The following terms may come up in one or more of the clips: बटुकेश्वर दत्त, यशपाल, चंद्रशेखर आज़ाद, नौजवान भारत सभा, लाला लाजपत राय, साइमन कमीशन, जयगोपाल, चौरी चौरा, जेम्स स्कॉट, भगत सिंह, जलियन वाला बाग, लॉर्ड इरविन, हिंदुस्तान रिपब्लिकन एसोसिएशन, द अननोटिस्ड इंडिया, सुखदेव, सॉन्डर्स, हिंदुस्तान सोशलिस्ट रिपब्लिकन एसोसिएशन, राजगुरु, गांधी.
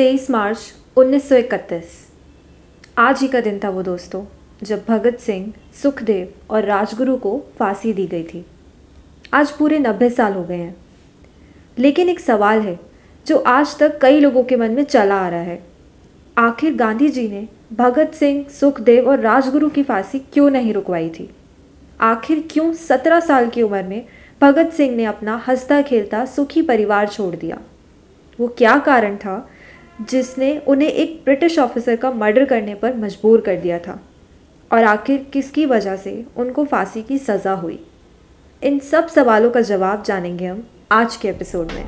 23 मार्च 1931 आज ही का दिन था वो दोस्तों, जब भगत सिंह, सुखदेव और राजगुरु को फांसी दी गई थी। आज पूरे 90 साल हो गए हैं। लेकिन एक सवाल है जो आज तक कई लोगों के मन में चला आ रहा है, आखिर गांधी जी ने भगत सिंह, सुखदेव और राजगुरु की फांसी क्यों नहीं रुकवाई थी? आखिर क्यों 17 साल की उम्र में भगत सिंह ने अपना हंसता खेलता सुखी परिवार छोड़ दिया? वो क्या कारण था जिसने उन्हें एक ब्रिटिश ऑफिसर का मर्डर करने पर मजबूर कर दिया था, और आखिर किसकी वजह से उनको फांसी की सज़ा हुई? इन सब सवालों का जवाब जानेंगे हम आज के एपिसोड में।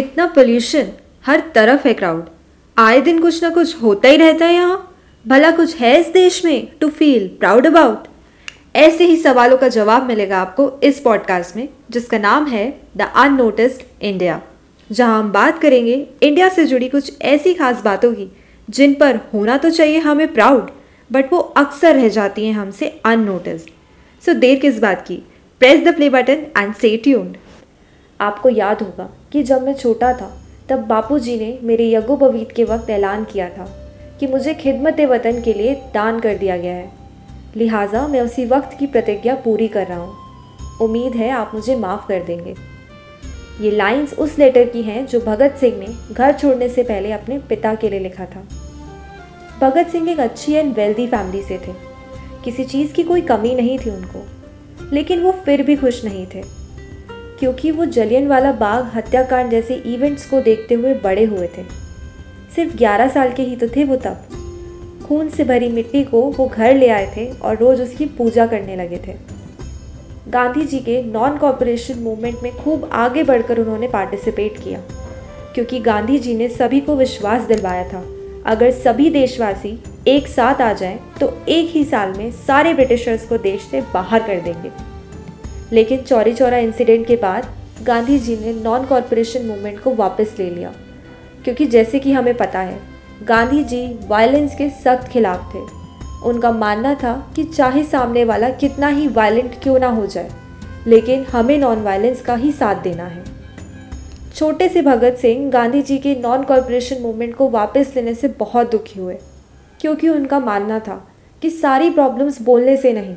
इतना पोल्यूशन, हर तरफ है क्राउड, आए दिन कुछ ना कुछ होता ही रहता है यहाँ, भला कुछ है इस देश में टू फील प्राउड अबाउट? ऐसे ही सवालों का जवाब मिलेगा आपको इस पॉडकास्ट में, जिसका नाम है द अननोटिस्ड इंडिया, जहाँ हम बात करेंगे इंडिया से जुड़ी कुछ ऐसी खास बातों की जिन पर होना तो चाहिए हमें प्राउड, बट वो अक्सर रह जाती हैं हमसे अननोटिस्ड। सो देर किस बात की, press the play button and stay tuned. आपको याद होगा कि जब मैं छोटा था तब बापूजी ने मेरे यज्ञोपवीत के वक्त ऐलान किया था कि मुझे खिदमत वतन के लिए दान कर दिया गया है, लिहाजा मैं उसी वक्त की प्रतिज्ञा पूरी कर रहा हूँ। उम्मीद है आप मुझे माफ़ कर देंगे। ये लाइंस उस लेटर की हैं जो भगत सिंह ने घर छोड़ने से पहले अपने पिता के लिए लिखा था। भगत सिंह एक अच्छी एंड वेल्दी फैमिली से थे, किसी चीज़ की कोई कमी नहीं थी उनको, लेकिन वो फिर भी खुश नहीं थे, क्योंकि वो जलियन वाला बाग हत्याकांड जैसे इवेंट्स को देखते हुए बड़े हुए थे। सिर्फ 11 साल के ही तो थे वो तब। खून से भरी मिट्टी को वो घर ले आए थे और रोज़ उसकी पूजा करने लगे थे। गांधी जी के नॉन कॉपरेशन मूवमेंट में खूब आगे बढ़कर उन्होंने पार्टिसिपेट किया, क्योंकि गांधी जी ने सभी को विश्वास दिलवाया था अगर सभी देशवासी एक साथ आ जाएं तो एक ही साल में सारे ब्रिटिशर्स को देश से बाहर कर देंगे। लेकिन चौरी चौरा इंसिडेंट के बाद गांधी जी ने नॉन कॉरपोरेशन मूवमेंट को वापस ले लिया, क्योंकि जैसे कि हमें पता है गांधी जी वायलेंस के सख्त खिलाफ थे। उनका मानना था कि चाहे सामने वाला कितना ही वायलेंट क्यों ना हो जाए, लेकिन हमें नॉन वायलेंस का ही साथ देना है। छोटे से भगत सिंह गांधी जी के नॉन कॉरपोरेशन मूवमेंट को वापस लेने से बहुत दुखी हुए, क्योंकि उनका मानना था कि सारी प्रॉब्लम्स बोलने से नहीं,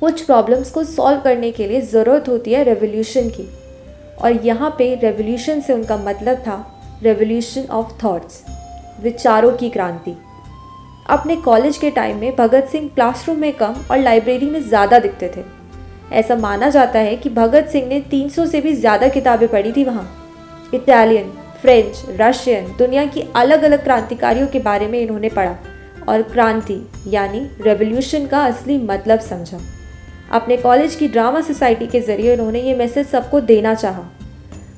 कुछ प्रॉब्लम्स को सॉल्व करने के लिए ज़रूरत होती है रेवोल्यूशन की। और यहाँ पे रेवोल्यूशन से उनका मतलब था रेवोल्यूशन ऑफ थॉट्स, विचारों की क्रांति। अपने कॉलेज के टाइम में भगत सिंह क्लासरूम में कम और लाइब्रेरी में ज़्यादा दिखते थे। ऐसा माना जाता है कि भगत सिंह ने 300 से भी ज़्यादा किताबें पढ़ी थी वहाँ। इटालियन, फ्रेंच, रशियन, दुनिया की अलग अलग क्रांतिकारियों के बारे में इन्होंने पढ़ा और क्रांति यानी रेवोल्यूशन का असली मतलब समझा। अपने कॉलेज की ड्रामा सोसाइटी के ज़रिए उन्होंने ये मैसेज सबको देना चाहा।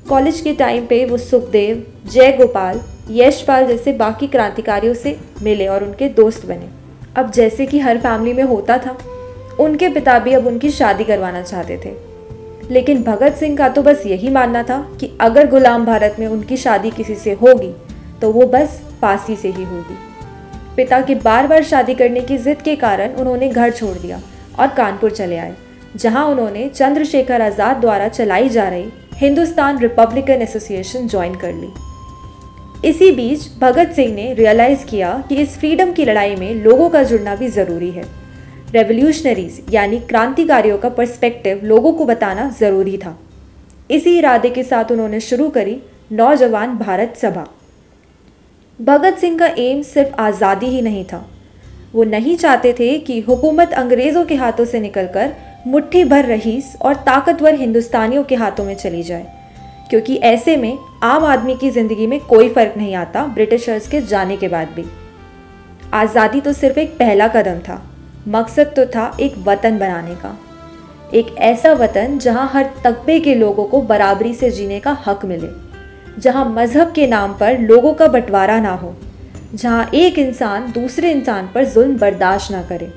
कॉलेज के टाइम पे वो सुखदेव, जयगोपाल, यशपाल जैसे बाकी क्रांतिकारियों से मिले और उनके दोस्त बने। अब जैसे कि हर फैमिली में होता था, उनके पिता भी अब उनकी शादी करवाना चाहते थे, लेकिन भगत सिंह का तो बस यही मानना था कि अगर गुलाम भारत में उनकी शादी किसी से होगी तो वो बस फांसी से ही होगी। पिता के बार बार शादी करने की जिद के कारण उन्होंने घर छोड़ दिया और कानपुर चले आए, जहां उन्होंने चंद्रशेखर आज़ाद द्वारा चलाई जा रही हिंदुस्तान रिपब्लिकन एसोसिएशन ज्वाइन कर ली। इसी बीच भगत सिंह ने रियलाइज़ किया कि इस फ्रीडम की लड़ाई में लोगों का जुड़ना भी ज़रूरी है। रेवोल्यूशनरीज यानी क्रांतिकारियों का पर्सपेक्टिव लोगों को बताना ज़रूरी था। इसी इरादे के साथ उन्होंने शुरू करी नौजवान भारत सभा। भगत सिंह का एम सिर्फ आज़ादी ही नहीं था, वो नहीं चाहते थे कि हुकूमत अंग्रेज़ों के हाथों से निकलकर मुट्ठी भर रईस और ताकतवर हिंदुस्तानियों के हाथों में चली जाए, क्योंकि ऐसे में आम आदमी की ज़िंदगी में कोई फ़र्क नहीं आता ब्रिटिशर्स के जाने के बाद भी। आज़ादी तो सिर्फ एक पहला कदम था, मकसद तो था एक वतन बनाने का, एक ऐसा वतन जहां हर तबके के लोगों को बराबरी से जीने का हक मिले, जहां मज़हब के नाम पर लोगों का बंटवारा ना हो, जहाँ एक इंसान दूसरे इंसान पर जुल्म बर्दाश्त ना करे।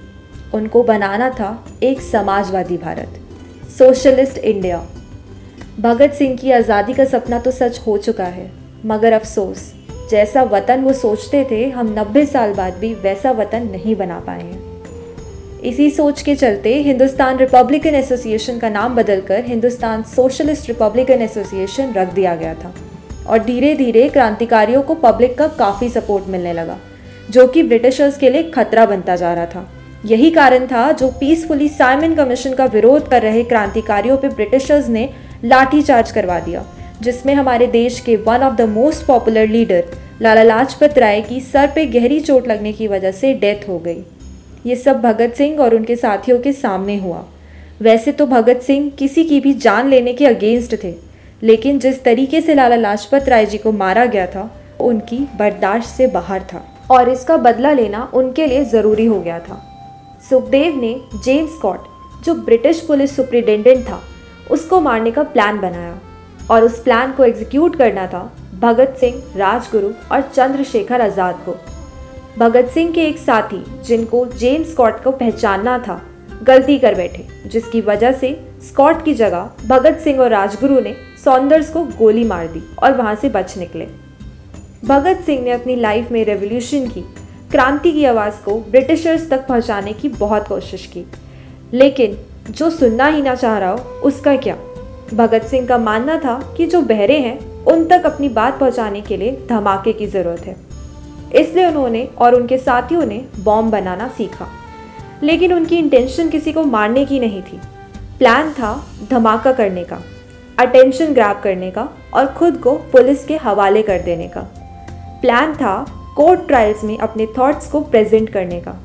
उनको बनाना था एक समाजवादी भारत, सोशलिस्ट इंडिया। भगत सिंह की आज़ादी का सपना तो सच हो चुका है, मगर अफसोस जैसा वतन वो सोचते थे हम 90 साल बाद भी वैसा वतन नहीं बना पाए हैं। इसी सोच के चलते हिंदुस्तान रिपब्लिकन एसोसिएशन का नाम बदलकर हिंदुस्तान सोशलिस्ट रिपब्लिकन एसोसिएशन रख दिया गया था और धीरे धीरे क्रांतिकारियों को पब्लिक का काफ़ी सपोर्ट मिलने लगा, जो कि ब्रिटिशर्स के लिए खतरा बनता जा रहा था। यही कारण था जो पीसफुली साइमन कमीशन का विरोध कर रहे क्रांतिकारियों पर ब्रिटिशर्स ने लाठीचार्ज करवा दिया, जिसमें हमारे देश के one of the most popular leader लाला लाजपत राय की सर पे गहरी चोट लगने की वजह से डेथ हो गई। ये सब भगत सिंह और उनके साथियों के सामने हुआ। वैसे तो भगत सिंह किसी की भी जान लेने के अगेंस्ट थे, लेकिन जिस तरीके से लाला लाजपत राय जी को मारा गया था उनकी बर्दाश्त से बाहर था और इसका बदला लेना उनके लिए ज़रूरी हो गया था। सुखदेव ने जेम्स स्कॉट, जो ब्रिटिश पुलिस सुप्रिटेंडेंट था, उसको मारने का प्लान बनाया और उस प्लान को एग्जीक्यूट करना था भगत सिंह, राजगुरु और चंद्रशेखर आज़ाद को। भगत सिंह के एक साथी, जिनको जेम्स स्कॉट को पहचानना था, गलती कर बैठे, जिसकी वजह से स्कॉट की जगह भगत सिंह और राजगुरु ने सॉन्डर्स को गोली मार दी और वहाँ से बच निकले। भगत सिंह ने अपनी लाइफ में रेवोल्यूशन की, क्रांति की आवाज़ को ब्रिटिशर्स तक पहुँचाने की बहुत कोशिश की, लेकिन जो सुनना ही ना चाह रहा हो उसका क्या। भगत सिंह का मानना था कि जो बहरे हैं उन तक अपनी बात पहुंचाने के लिए धमाके की ज़रूरत है, इसलिए उन्होंने और उनके साथियों ने बॉम्ब बनाना सीखा। लेकिन उनकी इंटेंशन किसी को मारने की नहीं थी, प्लान था धमाका करने का, अटेंशन ग्रैब करने का और ख़ुद को पुलिस के हवाले कर देने का। प्लान था कोर्ट ट्रायल्स में अपने थॉट्स को प्रेजेंट करने का।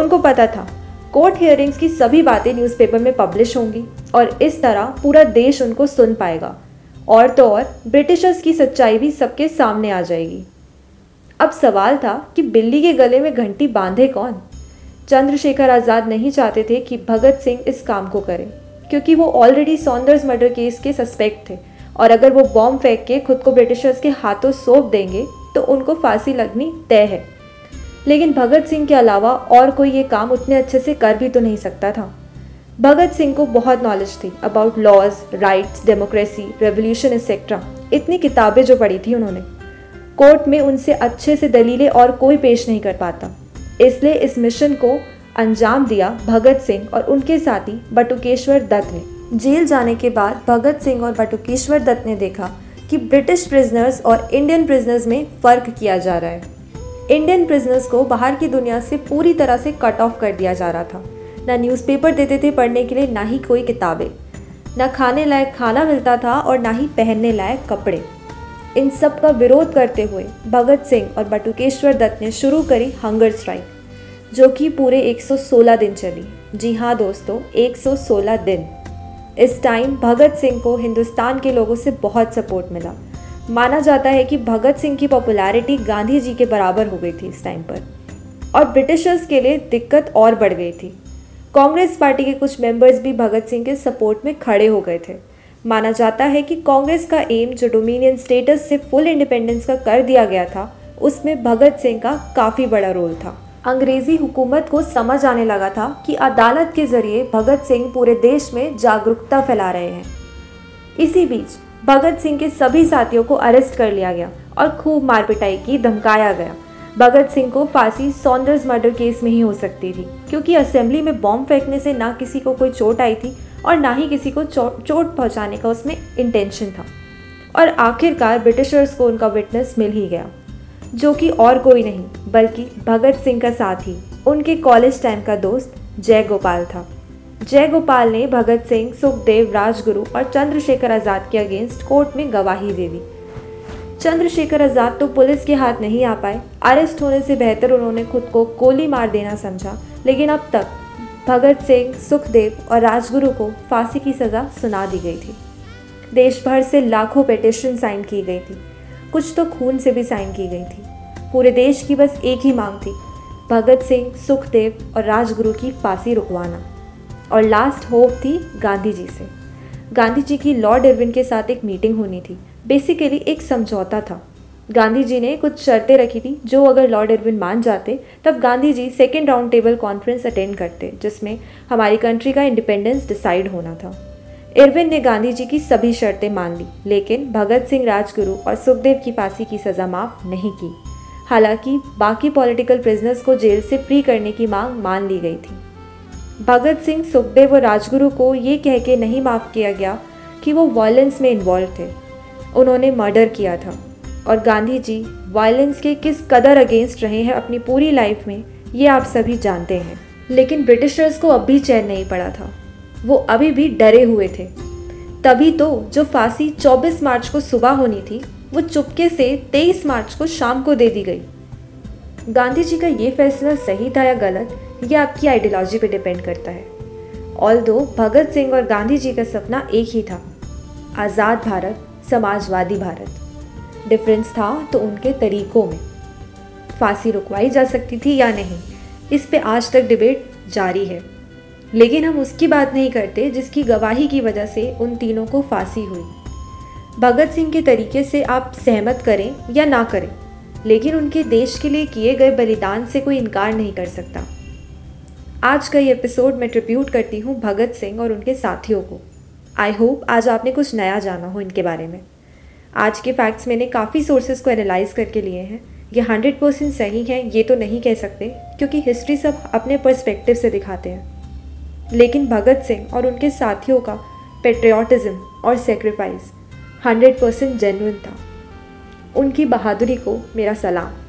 उनको पता था कोर्ट हियरिंग्स की सभी बातें न्यूज़पेपर में पब्लिश होंगी और इस तरह पूरा देश उनको सुन पाएगा और तो और ब्रिटिशर्स की सच्चाई भी सबके सामने आ जाएगी। अब सवाल था कि बिल्ली के गले में घंटी बांधे कौन। चंद्रशेखर आज़ाद नहीं चाहते थे कि भगत सिंह इस काम को करें, क्योंकि वो ऑलरेडी सॉन्डर्स मर्डर केस के सस्पेक्ट थे और अगर वो बॉम्ब फेंक के खुद को ब्रिटिशर्स के हाथों सौंप देंगे तो उनको फांसी लगनी तय है। लेकिन भगत सिंह के अलावा और कोई ये काम उतने अच्छे से कर भी तो नहीं सकता था। भगत सिंह को बहुत नॉलेज थी about laws, rights, democracy, revolution etcetera. इतनी किताबें जो पढ़ी थी उन्होंने। कोर्ट में उनसे अच्छे से दलीलें और कोई पेश नहीं कर पाता, इसलिए इस मिशन को अंजाम दिया भगत सिंह और उनके साथी बटुकेश्वर दत्त ने। जेल जाने के बाद भगत सिंह और बटुकेश्वर दत्त ने देखा कि ब्रिटिश प्रिजनर्स और इंडियन प्रिजनर्स में फ़र्क किया जा रहा है। इंडियन प्रिजनर्स को बाहर की दुनिया से पूरी तरह से कट ऑफ कर दिया जा रहा था। ना न्यूज़पेपर देते थे पढ़ने के लिए, ना ही कोई किताबें, ना खाने लायक खाना मिलता था और ना ही पहनने लायक कपड़े। इन सब का विरोध करते हुए भगत सिंह और बटुकेश्वर दत्त ने शुरू करी हंगर स्ट्राइक, जो कि पूरे 116 दिन चली। जी हाँ दोस्तों, 116 दिन। इस टाइम भगत सिंह को हिंदुस्तान के लोगों से बहुत सपोर्ट मिला। माना जाता है कि भगत सिंह की पॉपुलैरिटी गांधी जी के बराबर हो गई थी इस टाइम पर, और ब्रिटिशर्स के लिए दिक्कत और बढ़ गई थी। कांग्रेस पार्टी के कुछ मेंबर्स भी भगत सिंह के सपोर्ट में खड़े हो गए थे। माना जाता है कि कांग्रेस का एम, जो डोमिनियन स्टेटस से फुल इंडिपेंडेंस का कर दिया गया था, उसमें भगत सिंह का काफ़ी बड़ा रोल था। अंग्रेज़ी हुकूमत को समझ आने लगा था कि अदालत के ज़रिए भगत सिंह पूरे देश में जागरूकता फैला रहे हैं। इसी बीच भगत सिंह के सभी साथियों को अरेस्ट कर लिया गया और खूब मार पिटाई की धमकाया गया। भगत सिंह को फांसी सॉन्डर्स मर्डर केस में ही हो सकती थी, क्योंकि असेंबली में बॉम्ब फेंकने से ना किसी को कोई चोट आई थी और ना ही किसी को चोट पहुंचाने का उसमें इंटेंशन था। और आखिरकार ब्रिटिशर्स को उनका विटनेस मिल ही गया, जो कि और कोई नहीं बल्कि भगत सिंह का साथी, उनके कॉलेज टाइम का दोस्त जयगोपाल था। जयगोपाल ने भगत सिंह, सुखदेव, राजगुरु और चंद्रशेखर आज़ाद के अगेंस्ट कोर्ट में गवाही दे दी। चंद्रशेखर आज़ाद तो पुलिस के हाथ नहीं आ पाए, अरेस्ट होने से बेहतर उन्होंने खुद को गोली मार देना समझा। लेकिन अब तक भगत सिंह, सुखदेव और राजगुरु को फांसी की सज़ा सुना दी गई थी। देश भर से लाखों पिटिशन साइन की गई थी, कुछ तो खून से भी साइन की गई थी। पूरे देश की बस एक ही मांग थी, भगत सिंह, सुखदेव और राजगुरु की फांसी रुकवाना। और लास्ट होप थी गांधी जी से। गांधी जी की लॉर्ड इरविन के साथ एक मीटिंग होनी थी। बेसिकली एक समझौता था। गांधी जी ने कुछ शर्तें रखी थी, जो अगर लॉर्ड इरविन मान जाते तब गांधी ji second round table conference attend करते, जिसमें हमारी कंट्री का इंडिपेंडेंस डिसाइड होना था। इरविन ने गांधी जी की सभी शर्तें मान ली, लेकिन भगत सिंह, राजगुरु और सुखदेव की फांसी की सज़ा माफ़ नहीं की। हालांकि बाकी पॉलिटिकल प्रिजनर्स को जेल से फ्री करने की मांग मान ली गई थी। भगत सिंह, सुखदेव और राजगुरु को ये कह के नहीं माफ़ किया गया कि वो वायलेंस में इन्वॉल्व थे, उन्होंने मर्डर किया था। और गांधी जी वायलेंस के किस कदर अगेंस्ट रहे हैं अपनी पूरी लाइफ में, ये आप सभी जानते हैं। लेकिन ब्रिटिशर्स को अब भी चैन नहीं पड़ा था, वो अभी भी डरे हुए थे। तभी तो जो फांसी 24 मार्च को सुबह होनी थी, वो चुपके से 23 मार्च को शाम को दे दी गई। गांधी जी का ये फैसला सही था या गलत, यह आपकी आइडियोलॉजी पे डिपेंड करता है। ऑल्दो भगत सिंह और गांधी जी का सपना एक ही था, आज़ाद भारत, समाजवादी भारत। डिफरेंस था तो उनके तरीकों में। फांसी रुकवाई जा सकती थी या नहीं, इस पे आज तक डिबेट जारी है, लेकिन हम उसकी बात नहीं करते जिसकी गवाही की वजह से उन तीनों को फांसी हुई। भगत सिंह के तरीके से आप सहमत करें या ना करें, लेकिन उनके देश के लिए किए गए बलिदान से कोई इनकार नहीं कर सकता। आज का ये एपिसोड मैं ट्रिब्यूट करती हूँ भगत सिंह और उनके साथियों को। आई होप आज आपने कुछ नया जाना हो इनके बारे में। आज के फैक्ट्स मैंने काफ़ी सोर्सेज को एनालाइज़ करके लिए हैं। ये 100% सही है ये तो नहीं कह सकते, क्योंकि हिस्ट्री सब अपने पर्सपेक्टिव से दिखाते हैं। लेकिन भगत सिंह और उनके साथियों का पेट्रियाटिज़म और सेक्रीफाइस 100% जेन्युइन था। उनकी बहादुरी को मेरा सलाम।